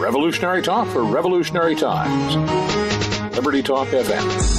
Revolutionary talk for revolutionary times. Liberty Talk FM.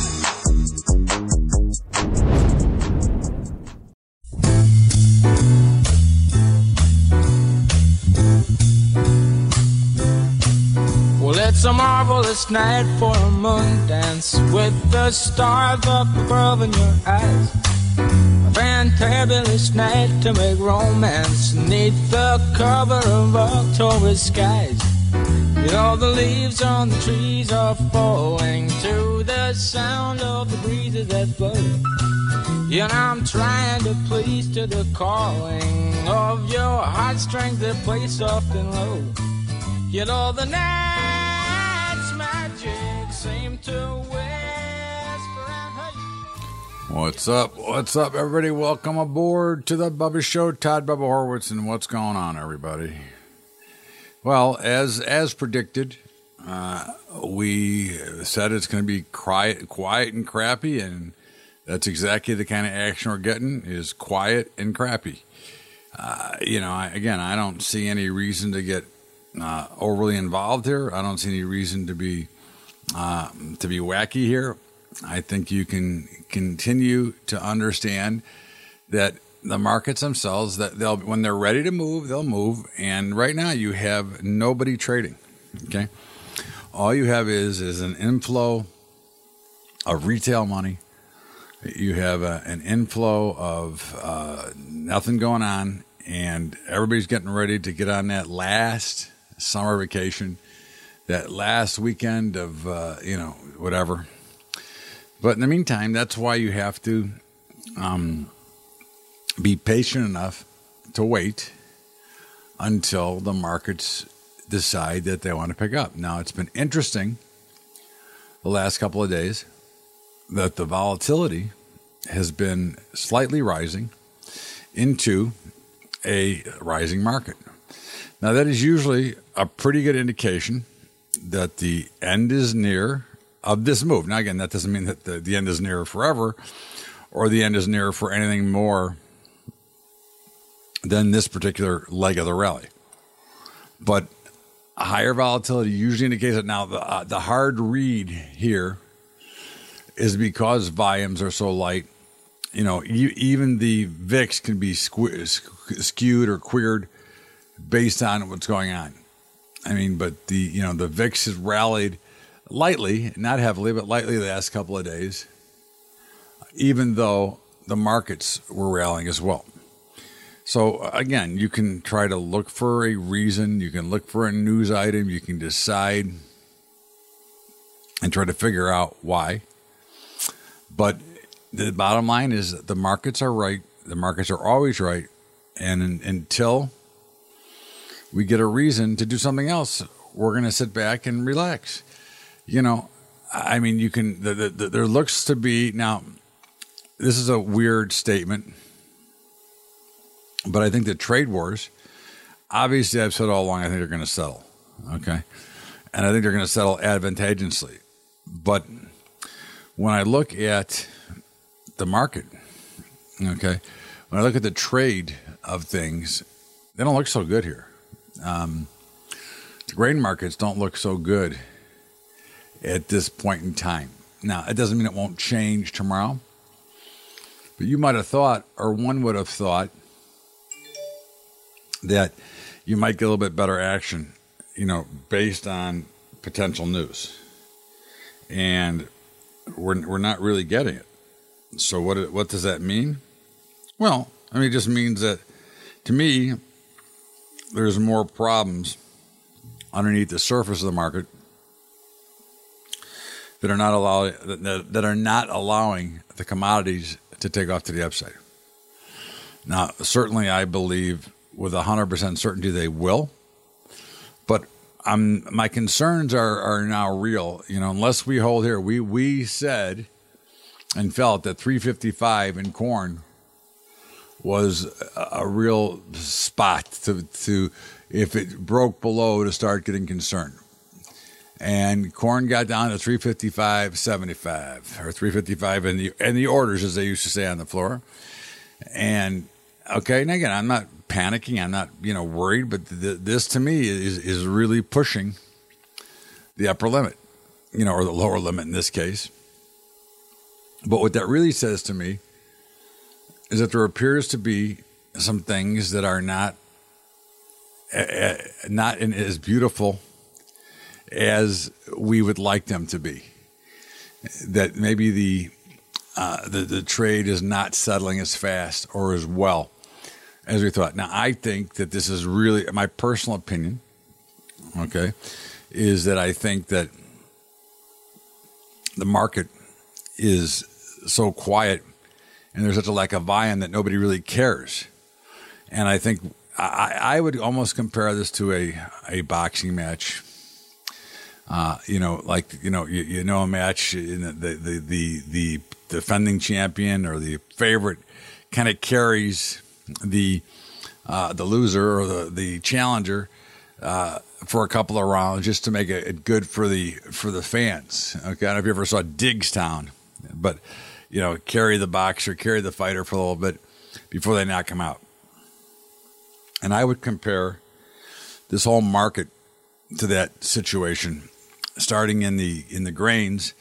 It's a marvelous night for a moon dance with the stars up above in your eyes. A fantabulous night to make romance 'neath the cover of October skies. You know the leaves on the trees are falling to the sound of the breezes that blow. You know I'm trying to please to the calling of your heartstrings that play soft and low. You know the night seem to whisper. What's up, everybody? Welcome aboard to the Bubba Show. Todd Bubba Horwitz, and what's going on, everybody? Well, as predicted, we said it's going to be quiet and crappy, and that's exactly the kind of action we're getting, is quiet and crappy. I don't see any reason to get overly involved here. I don't see any reason to be wacky here. I think you can continue to understand that the markets themselves, that they'll, when they're ready to move, they'll move. And right now you have nobody trading. Okay. All you have is an inflow of retail money. You have an inflow of nothing going on, and everybody's getting ready to get on that last summer vacation, that last weekend of, whatever. But in the meantime, that's why you have to be patient enough to wait until the markets decide that they want to pick up. Now, it's been interesting the last couple of days that the volatility has been slightly rising into a rising market. Now, that is usually a pretty good indication that the end is near of this move. Now, again, that doesn't mean that the end is near forever, or the end is near for anything more than this particular leg of the rally. But higher volatility usually indicates it. Now, the hard read here is because volumes are so light, even the VIX can be skewed or queered based on what's going on. I mean, but the VIX has rallied lightly, not heavily, but lightly the last couple of days, even though the markets were rallying as well. So again, you can try to look for a reason. You can look for a news item. You can decide and try to figure out why. But the bottom line is that the markets are right. The markets are always right. And until we get a reason to do something else, we're going to sit back and relax. You can, there looks to be, now, this is a weird statement, but I think the trade wars, obviously I've said all along, I think they're going to settle. Okay. And I think they're going to settle advantageously. But when I look at the market, okay, when I look at the trade of things, they don't look so good here. The grain markets don't look so good at this point in time. Now, it doesn't mean it won't change tomorrow, but you might have thought, or one would have thought, that you might get a little bit better action, based on potential news. And we're not really getting it. So what does that mean? Well, it just means that, to me, there's more problems underneath the surface of the market that are not allowing the commodities to take off to the upside. Now, certainly, I believe with 100% certainty they will, but my concerns are now real. Unless we hold here, we said and felt that $3.55 in corn was a real spot to if it broke below, to start getting concerned. And corn got down to $355.75 or $355 in the orders, as they used to say on the floor. And okay, and again, I'm not panicking, I'm not worried, but this to me is really pushing the upper limit, you know, or the lower limit in this case. But what that really says to me is that there appears to be some things that are not as beautiful as we would like them to be. That maybe the trade is not settling as fast or as well as we thought. Now, I think that this is really my personal opinion, okay, is that I think that the market is so quiet and there's such a lack of volume that nobody really cares. And I think I would almost compare this to a boxing match. A match in the defending champion or the favorite kind of carries the loser or the challenger for a couple of rounds just to make it good for the fans. Okay, I don't know if you ever saw Digstown, but you know, carry the boxer, carry the fighter for a little bit before they knock him out. And I would compare this whole market to that situation, starting in the grains.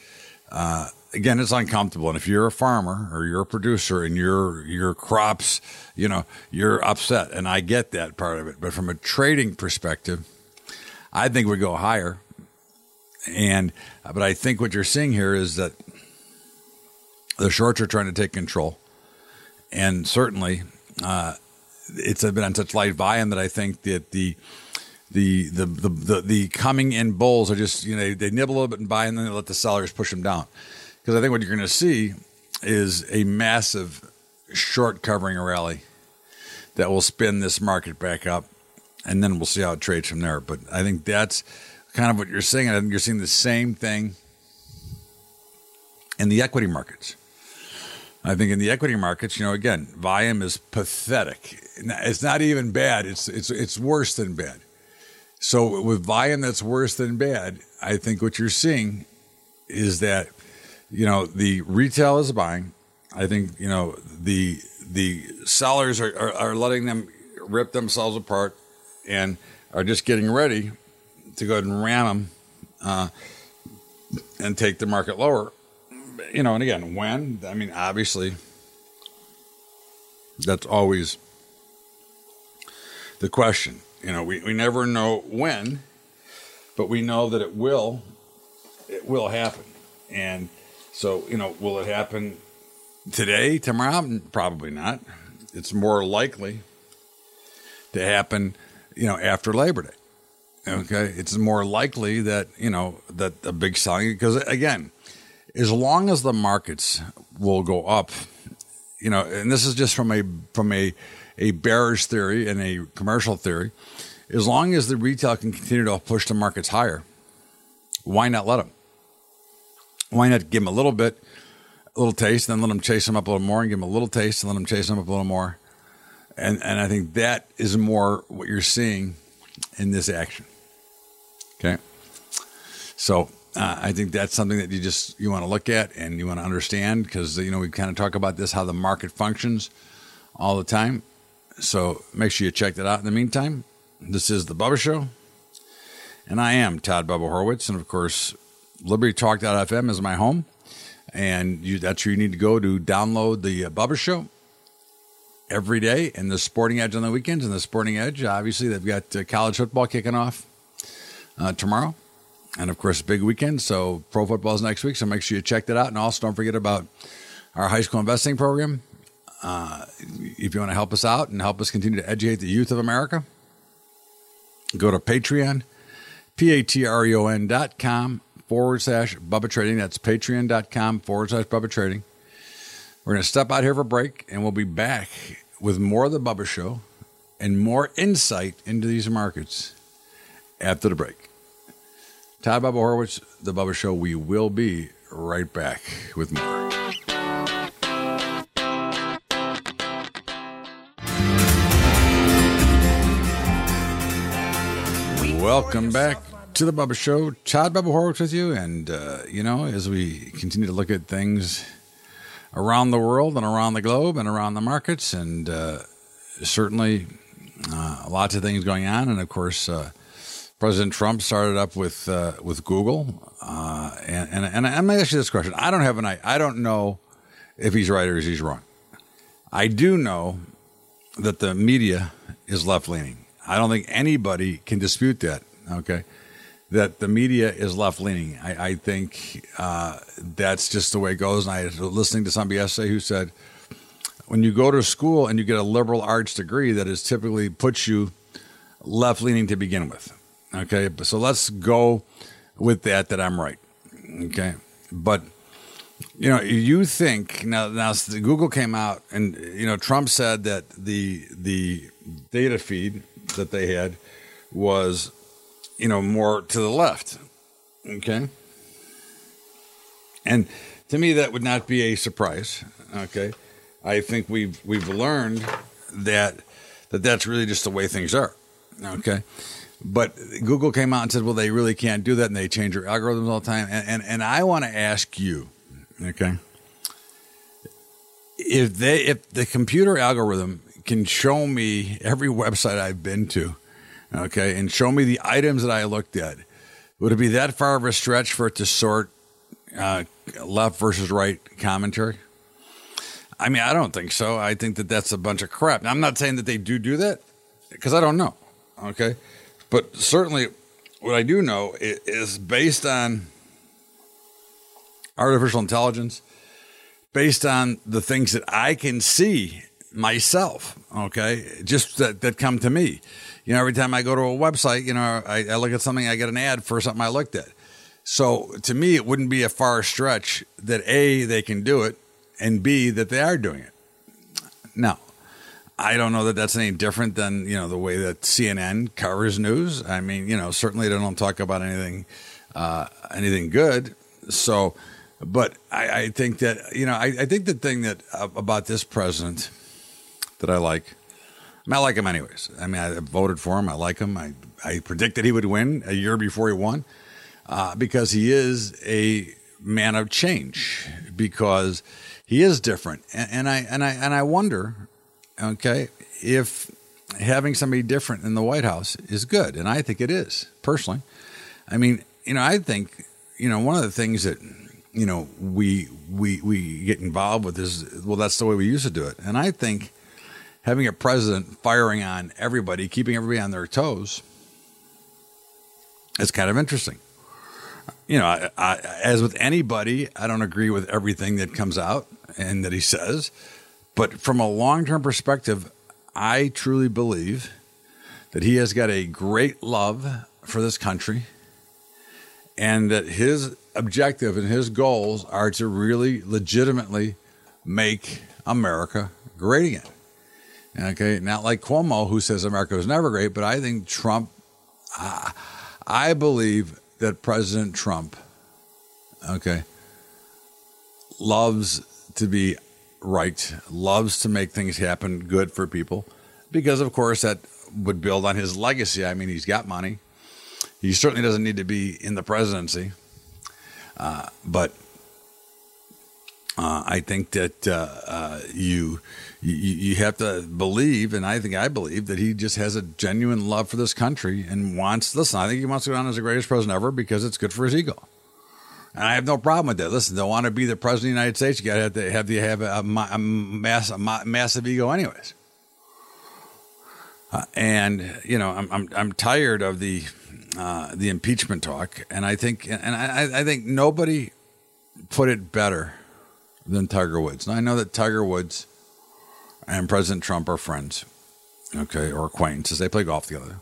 Again, it's uncomfortable. And if you're a farmer or you're a producer and your crops, you know, you're upset. And I get that part of it. But from a trading perspective, I think we go higher. But I think what you're seeing here is that the shorts are trying to take control. And certainly it's been on such light volume that I think that the coming in bulls are just, you know, they nibble a little bit and buy, and then they let the sellers push them down. Because I think what you're going to see is a massive short covering rally that will spin this market back up, and then we'll see how it trades from there. But I think that's kind of what you're seeing. I think you're seeing the same thing in the equity markets. I think in the equity markets, you know, again, volume is pathetic. It's not even bad. It's worse than bad. So with volume that's worse than bad, I think what you're seeing is that, you know, the retail is buying. I think, you know, the sellers are letting them rip themselves apart and are just getting ready to go ahead and ram them and take the market lower. You know, and again, obviously, that's always the question. You know, we never know when, but we know that it will happen. And so, you know, will it happen today, tomorrow? Probably not. It's more likely to happen, you know, after Labor Day. Okay. It's more likely that, you know, that a big selling, because again, as long as the markets will go up, you know, and this is just from a bearish theory and a commercial theory, as long as the retail can continue to push the markets higher, why not let them? Why not give them a little bit, a little taste, then let them chase them up a little more, and give them a little taste and let them chase them up a little more. And I think that is more what you're seeing in this action. Okay. So I think that's something that you want to look at and you want to understand, because, you know, we kind of talk about this, how the market functions all the time. So make sure you check that out. In the meantime, this is The Bubba Show, and I am Todd Bubba Horwitz. And, of course, LibertyTalk.fm is my home, and that's where you need to go to download The Bubba Show every day, and The Sporting Edge on the weekends. And The Sporting Edge, obviously, they've got college football kicking off tomorrow, and, of course, big weekend. So pro football is next week, so make sure you check that out. And also don't forget about our high school investing program. If you want to help us out and help us continue to educate the youth of America, go to Patreon, patreon.com/BubbaTrading. That's patreon.com/BubbaTrading. We're going to step out here for a break, and we'll be back with more of The Bubba Show and more insight into these markets after the break. Todd Bubba Horwitz, The Bubba Show. We will be right back with more. Welcome back to The Bubba Show. Todd Bubba Horwitz with you. And, you know, as we continue to look at things around the world and around the globe and around the markets, and certainly lots of things going on. And, of course, President Trump started up with Google, and I'm going to ask you this question. I don't have an idea. I don't know if he's right or if he's wrong. I do know that the media is left-leaning. I don't think anybody can dispute that, okay, that the media is left-leaning. I think that's just the way it goes. And I was listening to somebody yesterday who said, when you go to school and you get a liberal arts degree, that is typically puts you left-leaning to begin with. Okay, so let's go with that I'm right. Okay, but you think now Google came out and Trump said that the data feed that they had was more to the left. Okay, and to me that would not be a surprise. Okay, I think we've learned that's really just the way things are. Okay. But Google came out and said, well, they really can't do that, and they change their algorithms all the time. And I want to ask you, okay, if the computer algorithm can show me every website I've been to, okay, and show me the items that I looked at, would it be that far of a stretch for it to sort left versus right commentary? I mean, I don't think so. I think that's a bunch of crap. Now, I'm not saying that they do that, because I don't know, okay? But certainly what I do know is based on artificial intelligence, based on the things that I can see myself, okay, just that come to me. Every time I go to a website, I look at something, I get an ad for something I looked at. So to me, it wouldn't be a far stretch that A, they can do it, and B, that they are doing it. Now, I don't know that that's any different than, the way that CNN covers news. I mean, certainly they don't talk about anything good. So, but I think that, I think the thing that about this president that I like, I like him anyways. I mean, I voted for him. I like him. I predicted he would win a year before he won because he is a man of change, because he is different. And I wonder, okay, if having somebody different in the White House is good, and I think it is, personally. I mean, I think, one of the things that, we get involved with is, well, that's the way we used to do it. And I think having a president firing on everybody, keeping everybody on their toes, is kind of interesting. I, as with anybody, I don't agree with everything that comes out and that he says. But from a long-term perspective, I truly believe that he has got a great love for this country, and that his objective and his goals are to really legitimately make America great again. Okay, not like Cuomo, who says America was never great, but I think Trump, I believe that President Trump, okay, loves to be right, loves to make things happen good for people, because of course that would build on his legacy. I mean, he's got money. He certainly doesn't need to be in the presidency. But I think that you have to believe, and I believe that he just has a genuine love for this country and wants, listen, I think he wants to go down as the greatest president ever because it's good for his ego. And I have no problem with that. Listen, they want to be the president of the United States. You got to have a massive ego, anyways. I'm tired of the impeachment talk, and I think nobody put it better than Tiger Woods. Now I know that Tiger Woods and President Trump are friends, okay, or acquaintances. They play golf together,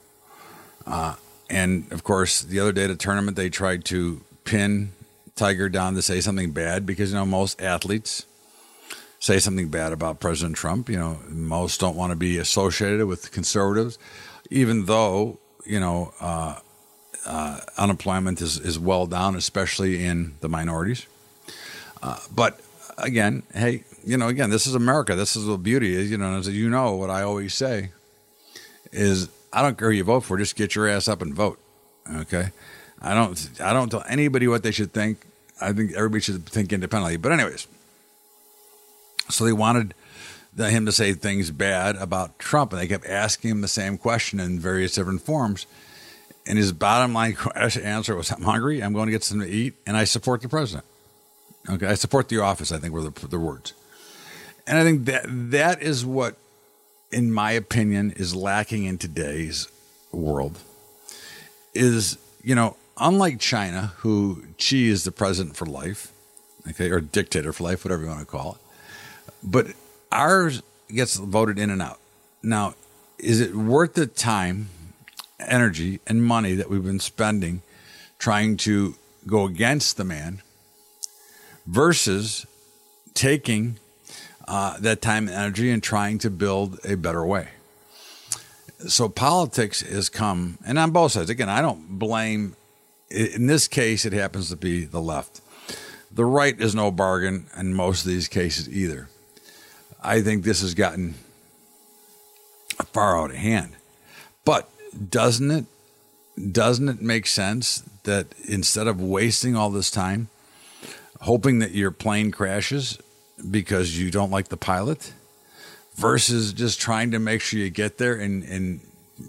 and of course, the other day at a tournament, they tried to pin Tiger down to say something bad, because most athletes say something bad about President Trump. Most don't want to be associated with conservatives, even though unemployment is well down, especially in the minorities. But again, hey, this is America. This is the beauty is. What I always say is, I don't care who you vote for, just get your ass up and vote. Okay. I don't tell anybody what they should think. I think everybody should think independently. But anyways, so they wanted him to say things bad about Trump, and they kept asking him the same question in various different forms. And his bottom line answer was, I'm hungry, I'm going to get something to eat, and I support the president. Okay, I support the office, I think were the words. And I think that is what, in my opinion, is lacking in today's world is, you know, unlike China, who Xi is the president for life, okay, or dictator for life, whatever you want to call it. But ours gets voted in and out. Now, is it worth the time, energy, and money that we've been spending trying to go against the man versus taking that time and energy and trying to build a better way? So politics has come, and on both sides, again, I don't blame, in this case, it happens to be the left. The right is no bargain in most of these cases either. I think this has gotten far out of hand. But doesn't it make sense that instead of wasting all this time hoping that your plane crashes because you don't like the pilot, versus just trying to make sure you get there and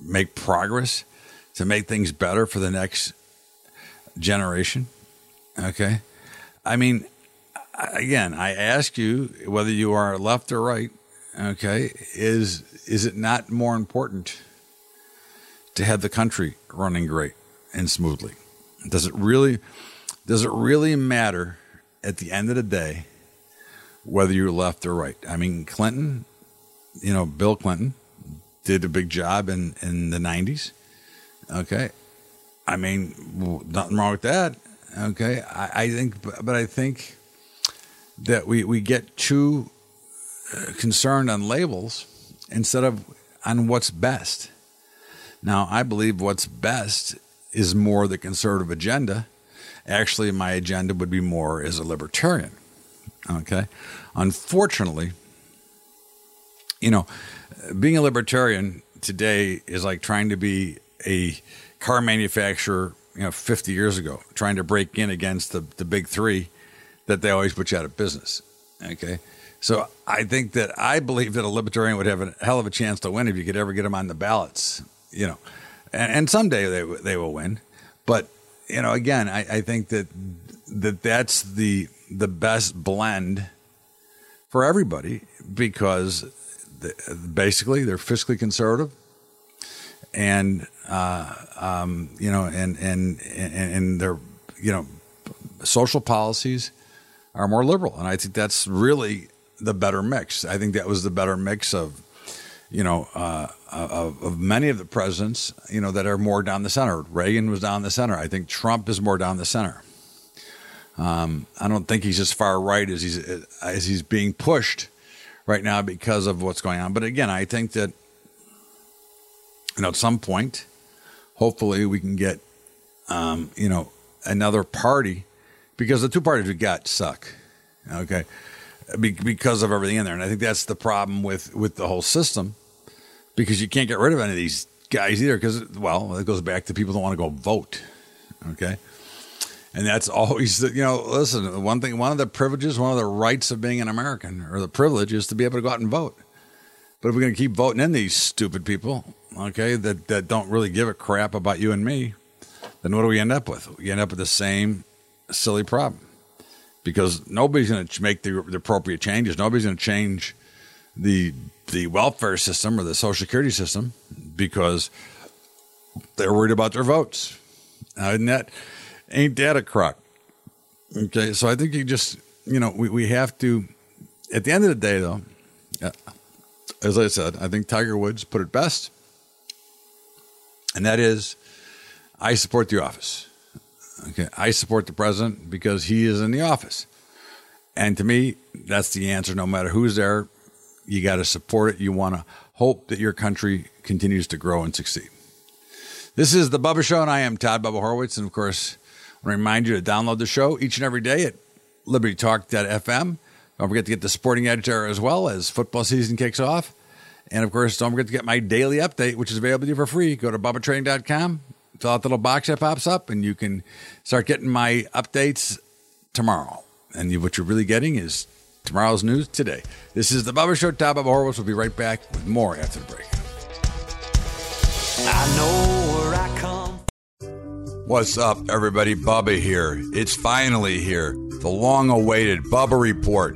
make progress to make things better for the next generation? Okay. I mean, again, I ask you, whether you are left or right, okay, is it not more important to have the country running great and smoothly? Does it really matter at the end of the day whether you're left or right? I mean, Clinton, you know, Bill Clinton did a big job in the 90s. Okay. I mean, nothing wrong with that. Okay. I think that we get too concerned on labels instead of on what's best. Now, I believe what's best is more the conservative agenda. Actually, my agenda would be more as a libertarian. Okay. Unfortunately, you know, being a libertarian today is like trying to be a car manufacturer, you know, 50 years ago, trying to break in against the big three that they always put you out of business. Okay. So I think that I believe that a libertarian would have a hell of a chance to win if you could ever get them on the ballots, you know, and someday they will win. But, you know, again, I think that's the best blend for everybody, because basically they're fiscally conservative and, you know, and their, you know, social policies are more liberal. And I think that's really the better mix. I think that was the better mix of, you know, of many of the presidents, you know, that are more down the center. Reagan was down the center. I think Trump is more down the center. I don't think he's as far right as he's being pushed right now because of what's going on. But again, I think that, you know, at some point, hopefully we can get, you know, another party, because the two parties we got suck. Okay. Because of everything in there. And I think that's the problem with the whole system, because you can't get rid of any of these guys either, because, well, it goes back to people don't want to go vote. Okay. And that's always the, you know, listen, one of the privileges, one of the rights of being an American, or the privilege, is to be able to go out and vote. But if we're going to keep voting in these stupid people, okay, that don't really give a crap about you and me, then what do we end up with? We end up with the same silly problem, because nobody's going to make the appropriate changes. Nobody's going to change the welfare system or the Social Security system because they're worried about their votes. Ain't that a crock? Okay, so I think you just, you know, we have to, at the end of the day, though, as I said, I think Tiger Woods put it best, and that is, I support the office. Okay, I support the president because he is in the office. And to me, that's the answer. No matter who's there, you got to support it. You want to hope that your country continues to grow and succeed. This is The Bubba Show, and I am Todd Bubba Horwitz. And, of course, I want to remind you to download the show each and every day at libertytalk.fm. Don't forget to get the Sporting Edge there as well as football season kicks off. And, of course, don't forget to get my daily update, which is available to you for free. Go to BubbaTrading.com. Fill out the little box that pops up, and you can start getting my updates tomorrow. And what you're really getting is tomorrow's news today. This is The Bubba Show. Todd Bubba Horwitz will be right back with more after the break. I know where I come. What's up, everybody? Bubba here. It's finally here. The long-awaited Bubba Report,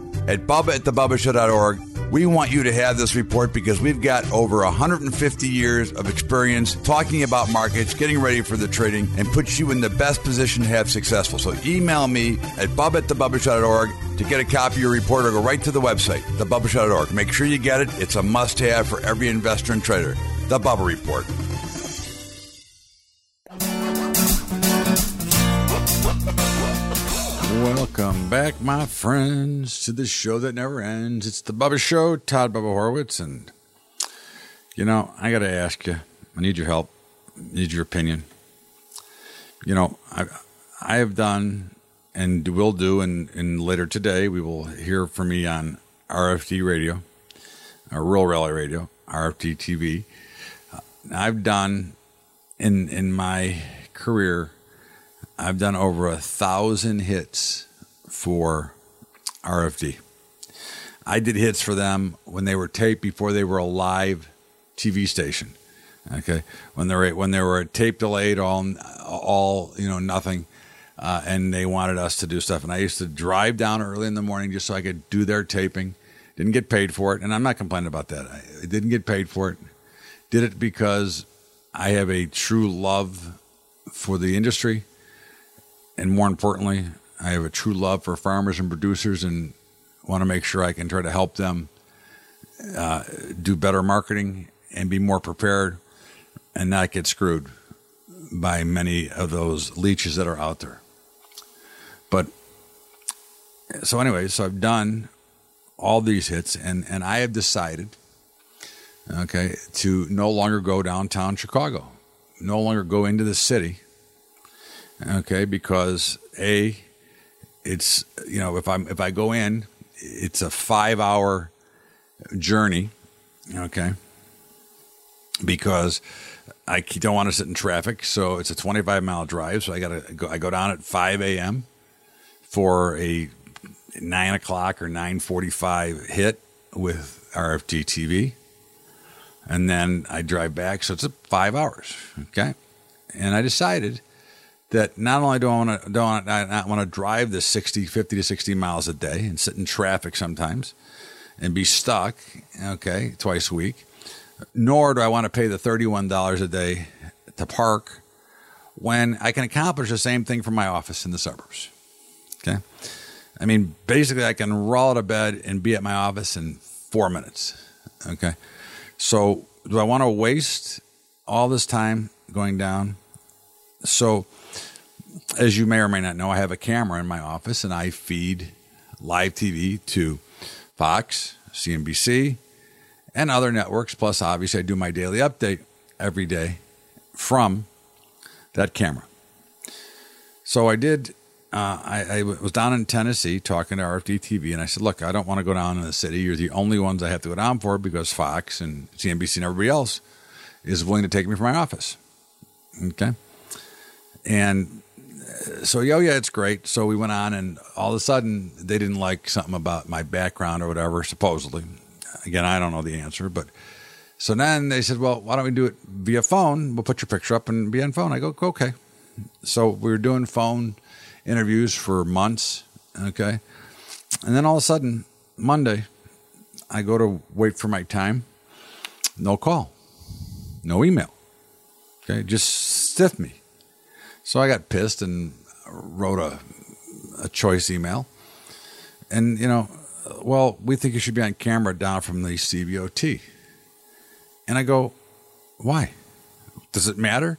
at Bubba at TheBubbaShow.org. We want you to have this report because we've got over 150 years of experience talking about markets, getting ready for the trading, and puts you in the best position to have successful. So email me at Bubba at TheBubbaShow.org to get a copy of your report, or go right to the website, TheBubbaShow.org. Make sure you get it. It's a must-have for every investor and trader. The Bubba Report. Welcome back, my friends, to the show that never ends. It's The Bubba Show, Todd Bubba Horwitz, and, you know, I got to ask you, I need your help, I need your opinion. You know, I have done and will do, and later today we will hear from me on RFD Radio, Rural Rally Radio, RFD TV. I've done, in my career, I've done over 1,000 hits for RFD. I did hits for them when they were taped, before they were a live TV station. Okay, when they were tape delayed, all you know, nothing, and they wanted us to do stuff. And I used to drive down early in the morning just so I could do their taping. Didn't get paid for it, and I'm not complaining about that. I didn't get paid for it. Did it because I have a true love for the industry, and more importantly, I have a true love for farmers and producers, and want to make sure I can try to help them do better marketing and be more prepared and not get screwed by many of those leeches that are out there. But so anyway, so I've done all these hits, and I have decided, okay, to no longer go downtown Chicago, no longer go into the city, okay, because A, it's, you know, if I go in, it's a 5-hour journey, okay, because I don't want to sit in traffic, so it's a 25-mile drive, so I go down at 5 a.m. for a 9 o'clock or 9:45 hit with RFD TV. And then I drive back, so it's 5 hours, okay? And I decided that not only do I not want to drive the 50 to 60 miles a day and sit in traffic sometimes and be stuck, okay, twice a week, nor do I want to pay the $31 a day to park when I can accomplish the same thing from my office in the suburbs, okay? I mean, basically, I can roll out of bed and be at my office in 4 minutes, okay? So do I want to waste all this time going down? So as you may or may not know, I have a camera in my office, and I feed live TV to Fox, CNBC, and other networks. Plus, obviously, I do my daily update every day from that camera. So I did. I was down in Tennessee talking to RFD TV, and I said, look, I don't want to go down in the city. You're the only ones I have to go down for, because Fox and CNBC and everybody else is willing to take me from my office. Okay. And so, yeah, it's great. So we went on, and all of a sudden they didn't like something about my background or whatever, supposedly. Again, I don't know the answer, but so then they said, well, why don't we do it via phone? We'll put your picture up and be on phone. I go, okay. So we were doing phone interviews for months, okay? And then all of a sudden, Monday, I go to wait for my time. No call. No email. Okay, just stiff me. So I got pissed and wrote a choice email. And, you know, well, we think you should be on camera down from the CBOT. And I go, why? Does it matter?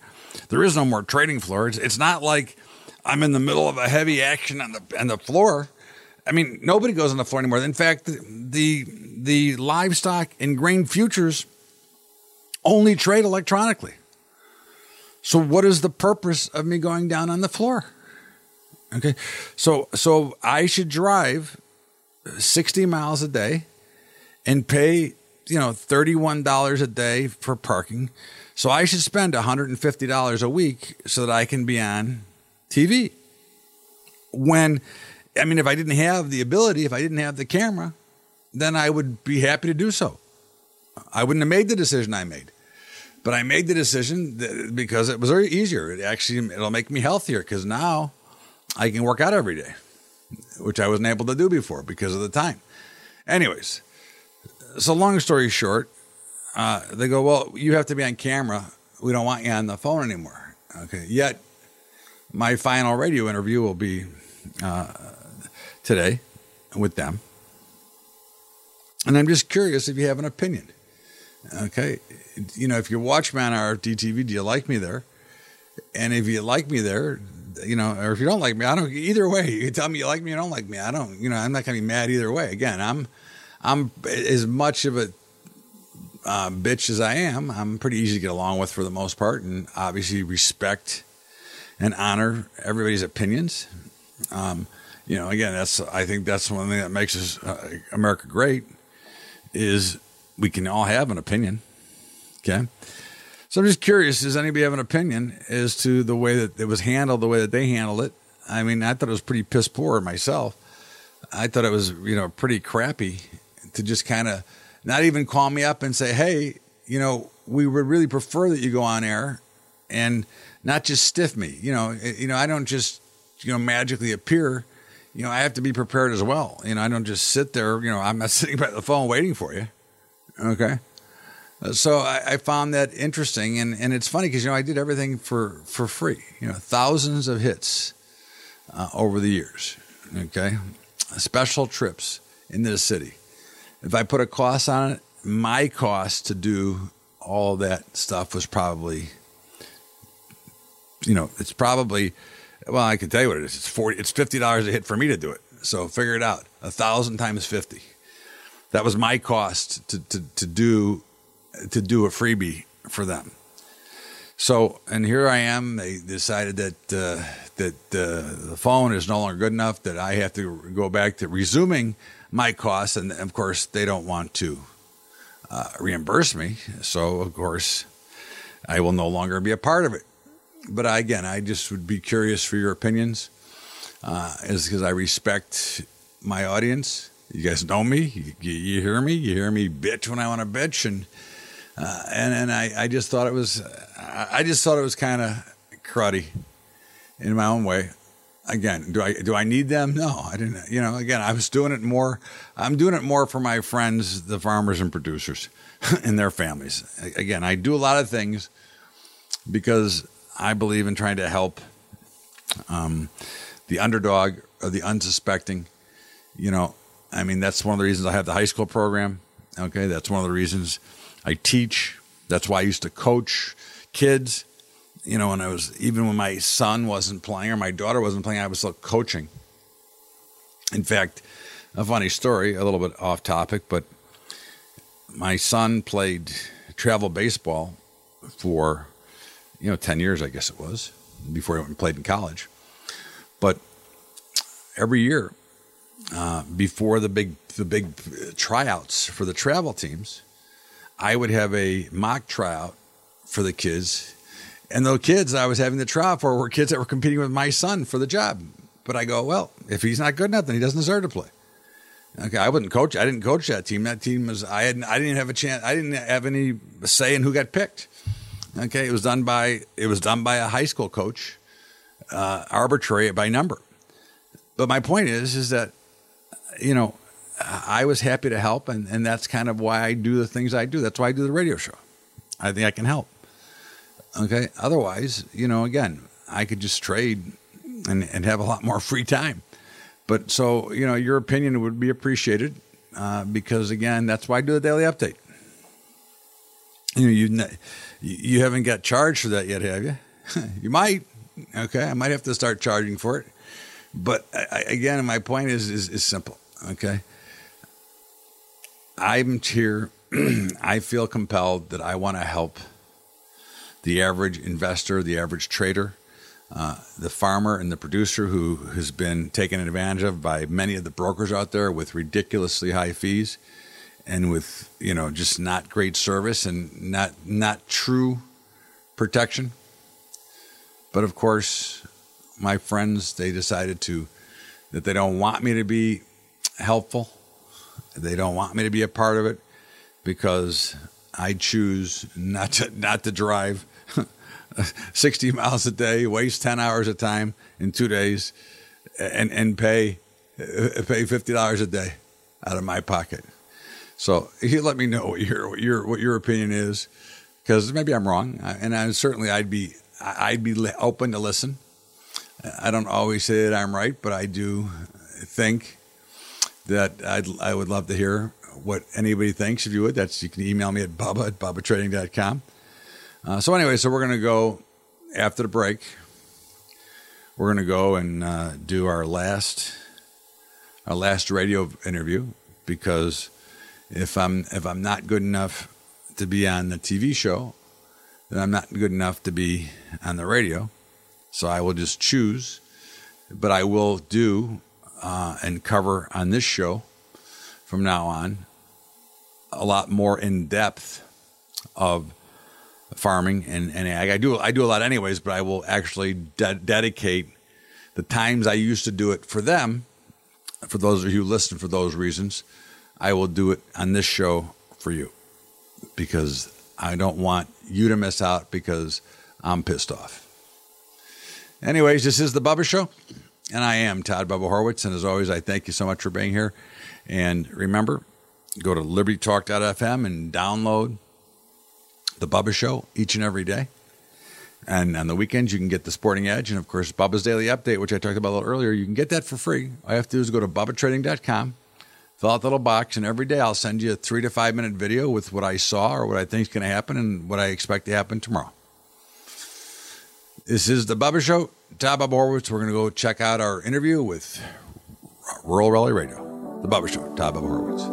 There is no more trading floor. It's not like I'm in the middle of a heavy action on the floor. I mean, nobody goes on the floor anymore. In fact, the livestock and grain futures only trade electronically. So what is the purpose of me going down on the floor? Okay, so I should drive 60 miles a day and pay, you know, $31 a day for parking. So I should spend $150 a week so that I can be on TV. When, I mean, if I didn't have the ability, if I didn't have the camera, then I would be happy to do so. I wouldn't have made the decision I made. But I made the decision because it was easier. It'll make me healthier because now I can work out every day, which I wasn't able to do before because of the time. Anyways, so long story short, they go, well, you have to be on camera. We don't want you on the phone anymore. Okay. Yet my final radio interview will be today with them. And I'm just curious if you have an opinion. Okay. You know, if you watch me on RFD TV, do you like me there? And if you like me there, you know, or if you don't like me, I don't, either way, you can tell me you like me or don't like me. I don't, you know, I'm not going to be mad either way. Again, I'm as much of a bitch as I am. I'm pretty easy to get along with for the most part, and obviously respect and honor everybody's opinions. You know, again, I think that's one thing that makes us America great is we can all have an opinion. Okay. So I'm just curious, does anybody have an opinion as to the way that it was handled, the way that they handled it? I mean, I thought it was pretty piss poor myself. I thought it was, you know, pretty crappy to just kind of not even call me up and say, hey, you know, we would really prefer that you go on air and not just stiff me. You know, I don't just, you know, magically appear. You know, I have to be prepared as well. You know, I don't just sit there. You know, I'm not sitting by the phone waiting for you. Okay. So I found that interesting. And it's funny because, you know, I did everything for free, you know, thousands of hits over the years. Okay. Special trips into the city. If I put a cost on it, my cost to do all that stuff was probably, you know, it's probably, well, I can tell you what it is. It's $50 a hit for me to do it. So figure it out. 1,000 times 50. That was my cost to do a freebie for them. So, and here I am. They decided that the phone is no longer good enough, that I have to go back to resuming my costs. And of course, they don't want to reimburse me. So, of course, I will no longer be a part of it. But I just would be curious for your opinions, is because I respect my audience. You guys know me. You hear me. You hear me bitch when I want to bitch, and I just thought it was kind of cruddy in my own way. Again, do I need them? No, I didn't. You know, again, I was doing it more. I'm doing it more for my friends, the farmers and producers, and their families. Again, I do a lot of things because I believe in trying to help the underdog or the unsuspecting. You know. I mean, that's one of the reasons I have the high school program. Okay, that's one of the reasons I teach. That's why I used to coach kids. You know, even when my son wasn't playing or my daughter wasn't playing, I was still coaching. In fact, a funny story, a little bit off topic, but my son played travel baseball for, you know, 10 years, I guess it was, before he went and played in college. But every year, before the big tryouts for the travel teams, I would have a mock tryout for the kids. And the kids I was having the tryout for were kids that were competing with my son for the job. But I go, well, if he's not good enough, then he doesn't deserve to play. Okay, I wouldn't coach. I didn't coach that team. That team was, I didn't have a chance. I didn't have any say in who got picked. Okay, it was done by a high school coach, arbitrary by number. But my point is that, you know, I was happy to help, and that's kind of why I do the things I do. That's why I do the radio show. I think I can help. Okay. Otherwise, you know, again, I could just trade and have a lot more free time. But so, you know, your opinion would be appreciated because, again, that's why I do the daily update. You know, you haven't got charged for that yet, have you? You might. Okay. I might have to start charging for it. But again, my point is simple. Okay. I'm here. I feel compelled that I want to help the average investor, the average trader, the farmer and the producer who has been taken advantage of by many of the brokers out there with ridiculously high fees and with, you know, just not great service and not true protection. But of course, my friends, they decided that they don't want me to be helpful. They don't want me to be a part of it because I choose not to drive 60 miles a day, waste 10 hours of time in 2 days, and pay $50 a day out of my pocket. So you let me know what your opinion is, because maybe I'm wrong, and I certainly I'd be open to listen. I don't always say that I'm right, but I do think that I would love to hear what anybody thinks. If you would, you can email me at bubba@BubbaTrading.com. So we're going to go after the break. We're going to go and do our last radio interview, because if I'm not good enough to be on the TV show, then I'm not good enough to be on the radio. So I will just choose, but I will do and cover on this show from now on a lot more in depth of farming and ag. I do a lot anyways, but I will actually dedicate the times I used to do it for them. For those of you who listen for those reasons, I will do it on this show for you, because I don't want you to miss out because I'm pissed off. Anyways, this is The Bubba Show, and I am Todd Bubba Horwitz, and as always, I thank you so much for being here. And remember, go to libertytalk.fm and download The Bubba Show each and every day. And on the weekends, you can get The Sporting Edge, and of course, Bubba's Daily Update, which I talked about a little earlier. You can get that for free. All you have to do is go to BubbaTrading.com, fill out the little box, and every day I'll send you a 3 to 5 minute video with what I saw or what I think is going to happen and what I expect to happen tomorrow. This is The Bubba Show. Todd Bubba Horwitz. We're going to go check out our interview with Rural Rally Radio. The Bubba Show. Todd Bubba Horwitz.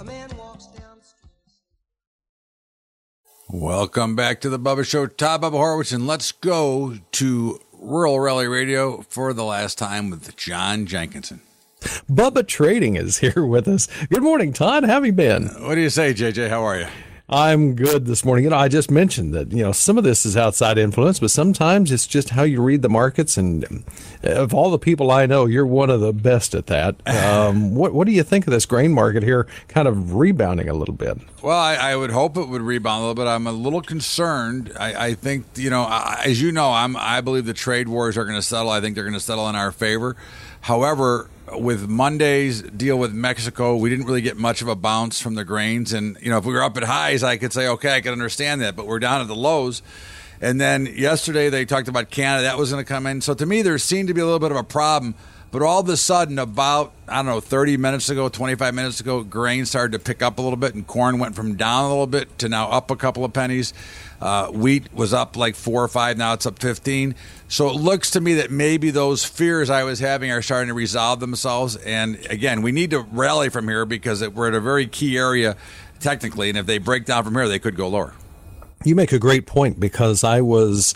A man walks down the street. Welcome back to The Bubba Show. Todd Bubba Horwitz. And let's go to Rural Rally Radio for the last time with John Jenkinson. Bubba Trading is here with us. Good morning, Todd. How have you been? What do you say, JJ? How are you? I'm good this morning. You know, I just mentioned that, you know, some of this is outside influence, but sometimes it's just how you read the markets. And of all the people I know, you're one of the best at that. What do you think of this grain market here kind of rebounding a little bit? Well, I would hope it would rebound a little bit. I'm a little concerned. I think, you know, as you know, I believe the trade wars are going to settle. I think they're going to settle in our favor. However, with Monday's deal with Mexico, we didn't really get much of a bounce from the grains. And, you know, if we were up at highs, I could say, okay, I could understand that, but we're down at the lows. And then yesterday they talked about Canada. That was going to come in. So to me, there seemed to be a little bit of a problem. But all of a sudden, about, I don't know, 30 minutes ago, 25 minutes ago, grain started to pick up a little bit, and corn went from down a little bit to now up a couple of pennies. Wheat was up like 4 or 5. Now it's up 15. So it looks to me that maybe those fears I was having are starting to resolve themselves. And again, we need to rally from here, because we're at a very key area technically. And if they break down from here, they could go lower. You make a great point, because I was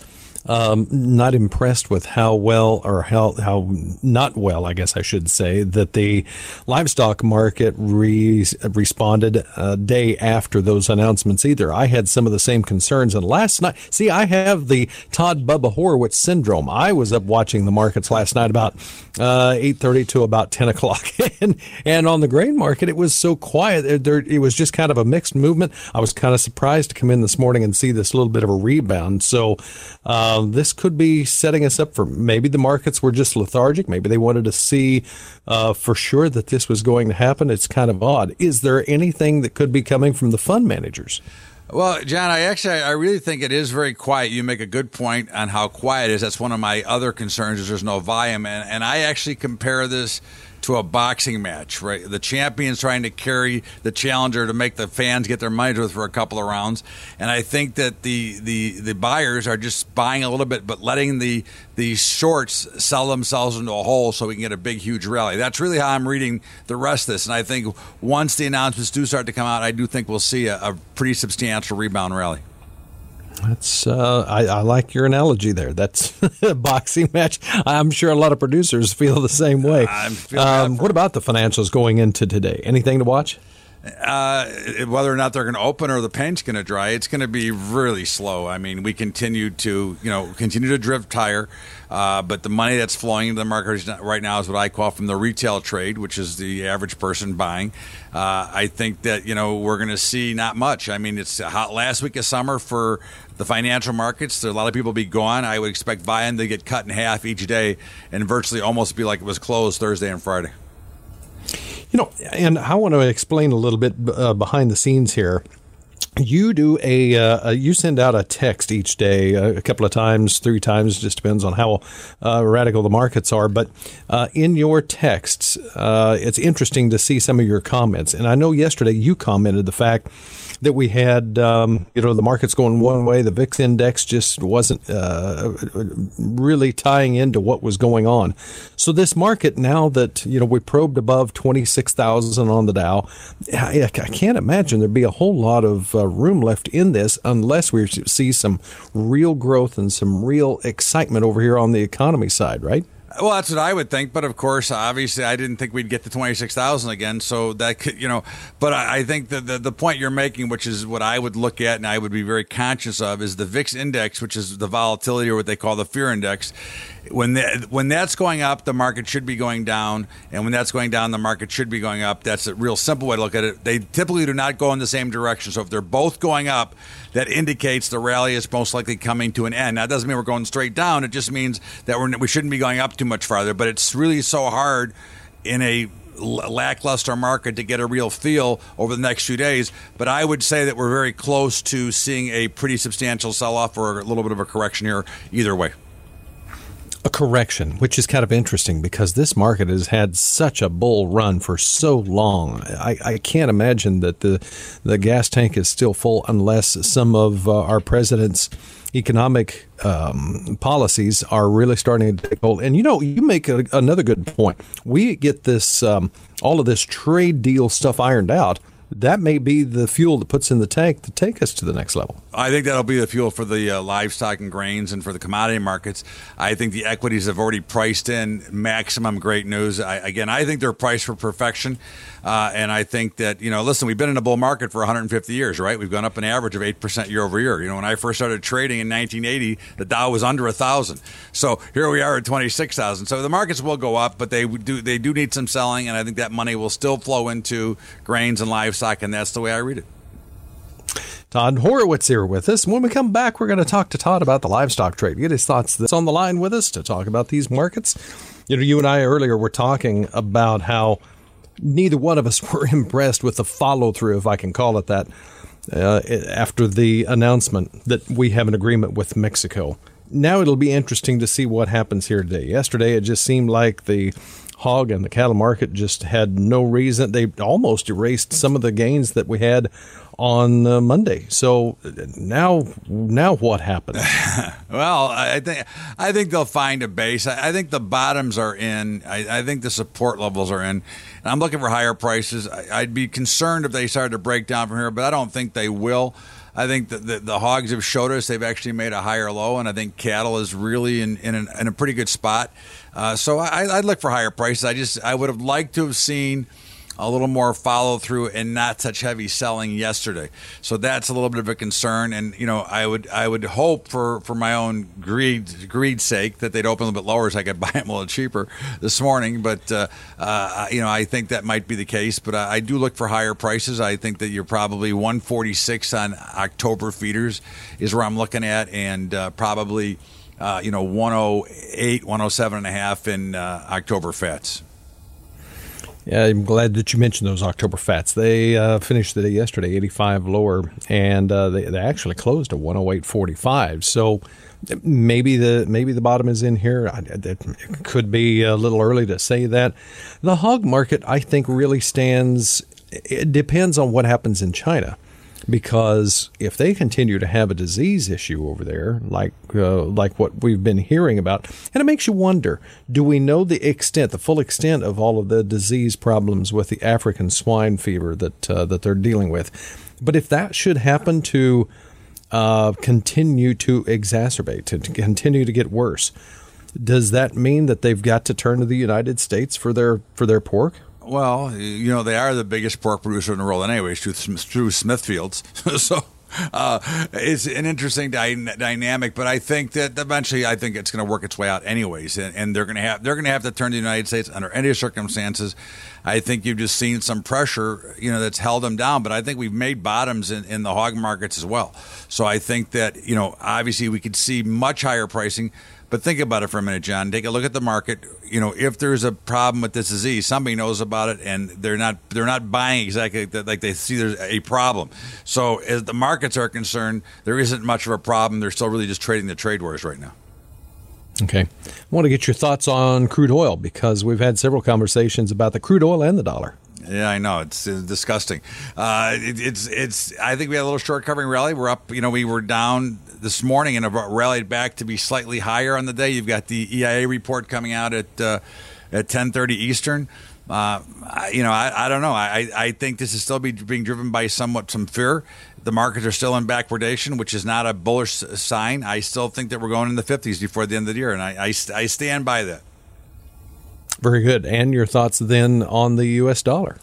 not impressed with how well, or how not well, I guess I should say, that the livestock market responded a day after those announcements either. I had some of the same concerns. And last night, see, I have the Todd Bubba Horwitz syndrome. I was up watching the markets last night about 8:30 to about 10 o'clock. and on the grain market, it was so quiet. It was just kind of a mixed movement. I was kind of surprised to come in this morning and see this little bit of a rebound. So, this could be setting us up for, maybe the markets were just lethargic. Maybe they wanted to see for sure that this was going to happen. It's kind of odd. Is there anything that could be coming from the fund managers? Well, John, I really think it is very quiet. You make a good point on how quiet it is. That's one of my other concerns, is there's no volume. And I actually compare this to a boxing match, right? The champion's trying to carry the challenger to make the fans get their money's worth for a couple of rounds. And I think that the buyers are just buying a little bit, but letting the shorts sell themselves into a hole so we can get a big, huge rally. That's really how I'm reading the rest of this. And I think once the announcements do start to come out, I do think we'll see a pretty substantial rebound rally. That's I like your analogy there. That's a boxing match. I'm sure a lot of producers feel the same way. What about the financials going into today? Anything to watch? Whether or not they're going to open or the paint's going to dry, it's going to be really slow. I mean, we continue to drift higher, but the money that's flowing into the market right now is what I call from the retail trade, which is the average person buying. I think that we're going to see not much. I mean, it's a hot last week of summer for the financial markets. There are a lot of people be gone. I would expect buy-in to get cut in half each day and virtually almost be like it was closed Thursday and Friday. And I want to explain a little bit behind the scenes here. You do you send out a text each day, a couple of times, 3 times, just depends on how radical the markets are. But in your texts, it's interesting to see some of your comments. And I know yesterday you commented the fact that we had, the markets going one way. The VIX index just wasn't really tying into what was going on. So this market, now that, we probed above 26,000 on the Dow, I can't imagine there'd be a whole lot of room left in this unless we see some real growth and some real excitement over here on the economy side, right? Well, that's what I would think. But of course, obviously, I didn't think we'd get to 26,000 again. So that could, but I think that the point you're making, which is what I would look at and I would be very conscious of, is the VIX index, which is the volatility or what they call the fear index. When that's going up, the market should be going down. And when that's going down, the market should be going up. That's a real simple way to look at it. They typically do not go in the same direction. So if they're both going up, that indicates the rally is most likely coming to an end. Now, it doesn't mean we're going straight down. It just means that we shouldn't be going up too much farther. But it's really so hard in a lackluster market to get a real feel over the next few days. But I would say that we're very close to seeing a pretty substantial sell-off or a little bit of a correction here either way. A correction, which is kind of interesting because this market has had such a bull run for so long. I can't imagine that the gas tank is still full unless some of our president's economic policies are really starting to take hold. And, you make another good point. We get this all of this trade deal stuff ironed out. That may be the fuel that puts in the tank to take us to the next level. I think that'll be the fuel for the livestock and grains and for the commodity markets. I think the equities have already priced in maximum great news. I think they're priced for perfection. And I think that, we've been in a bull market for 150 years, right? We've gone up an average of 8% year over year. When I first started trading in 1980, the Dow was under 1,000. So here we are at 26,000. So the markets will go up, but they do need some selling. And I think that money will still flow into grains and livestock. And that's the way I read it. Todd Horwitz here with us. When we come back, we're going to talk to Todd about the livestock trade. Get his thoughts. That's on the line with us to talk about these markets. You and I earlier were talking about how neither one of us were impressed with the follow-through, if I can call it that, after the announcement that we have an agreement with Mexico. Now it'll be interesting to see what happens here today. Yesterday, it just seemed like the hog and the cattle market just had no reason. They almost erased some of the gains that we had on Monday. So now what happens? Well, I think they'll find a base. I think the bottoms are in. I think the support levels are in. And I'm looking for higher prices. I'd be concerned if they started to break down from here, but I don't think they will. I think that the hogs have showed us they've actually made a higher low, and I think cattle is really in a pretty good spot. So I'd look for higher prices. I would have liked to have seen a little more follow through and not such heavy selling yesterday. So that's a little bit of a concern. And I would hope for my own greed sake that they'd open a little bit lower so I could buy them a little cheaper this morning. But I think that might be the case. But I do look for higher prices. I think that you're probably 146 on October feeders is where I'm looking at, and probably 107 and a half in October fats. Yeah, I'm glad that you mentioned those October fats. They finished the day yesterday, 85 lower, and they actually closed at 108.45. So maybe the bottom is in here. It could be a little early to say that. The hog market, I think, really stands. It depends on what happens in China, because if they continue to have a disease issue over there, like what we've been hearing about, and it makes you wonder, do we know the full extent of all of the disease problems with the African swine fever that they're dealing with? But if that should happen to continue to exacerbate, to continue to get worse, does that mean that they've got to turn to the United States for their pork? Well, you know, they are the biggest pork producer in the world anyways, through Smithfields. So it's an interesting dynamic, but I think that eventually it's going to work its way out anyways, and they're going to have to turn to the United States under any circumstances. I think you've just seen some pressure, you know, that's held them down, but I think we've made bottoms in the hog markets as well. So I think that, you know, obviously we could see much higher pricing. But think about it for a minute, John. Take a look at the market. You know, if there's a problem with this disease, somebody knows about it, and they're not buying exactly like they see there's a problem. So as the markets are concerned, there isn't much of a problem. They're still really just trading the trade wars right now. Okay. I want to get your thoughts on crude oil, because we've had several conversations about the crude oil and the dollar. Yeah, I know. It's disgusting. I think we had a little short covering rally. We're up. You know, we were down this morning and have rallied back to be slightly higher on the day. You've got the EIA report coming out at 10:30 Eastern. I don't know. I think this is still being driven by some fear. The markets are still in backwardation, which is not a bullish sign. I still think that we're going in the 50s before the end of the year, and I stand by that. Very good. And your thoughts then on the U.S. dollar?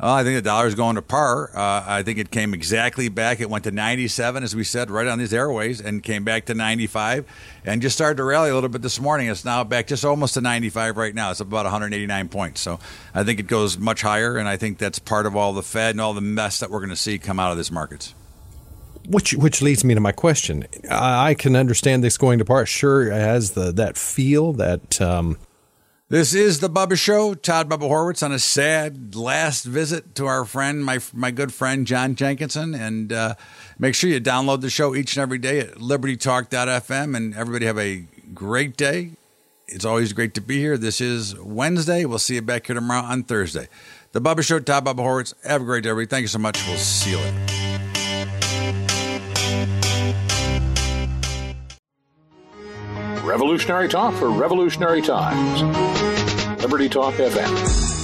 Well, I think the dollar is going to par. I think it came exactly back. It went to 97, as we said, right on these airways, and came back to 95 and just started to rally a little bit this morning. It's now back just almost to 95 right now. It's about 189 points. So I think it goes much higher, and I think that's part of all the Fed and all the mess that we're going to see come out of these markets. Which leads me to my question. I can understand this going to par. Sure, it has that feel, that... This is The Bubba Show. Todd Bubba Horwitz on a sad last visit to our friend, my good friend, John Jenkinson. And make sure you download the show each and every day at libertytalk.fm. And everybody have a great day. It's always great to be here. This is Wednesday. We'll see you back here tomorrow on Thursday. The Bubba Show, Todd Bubba Horwitz. Have a great day, everybody. Thank you so much. We'll see you later. Revolutionary talk for revolutionary times. Liberty Talk FM.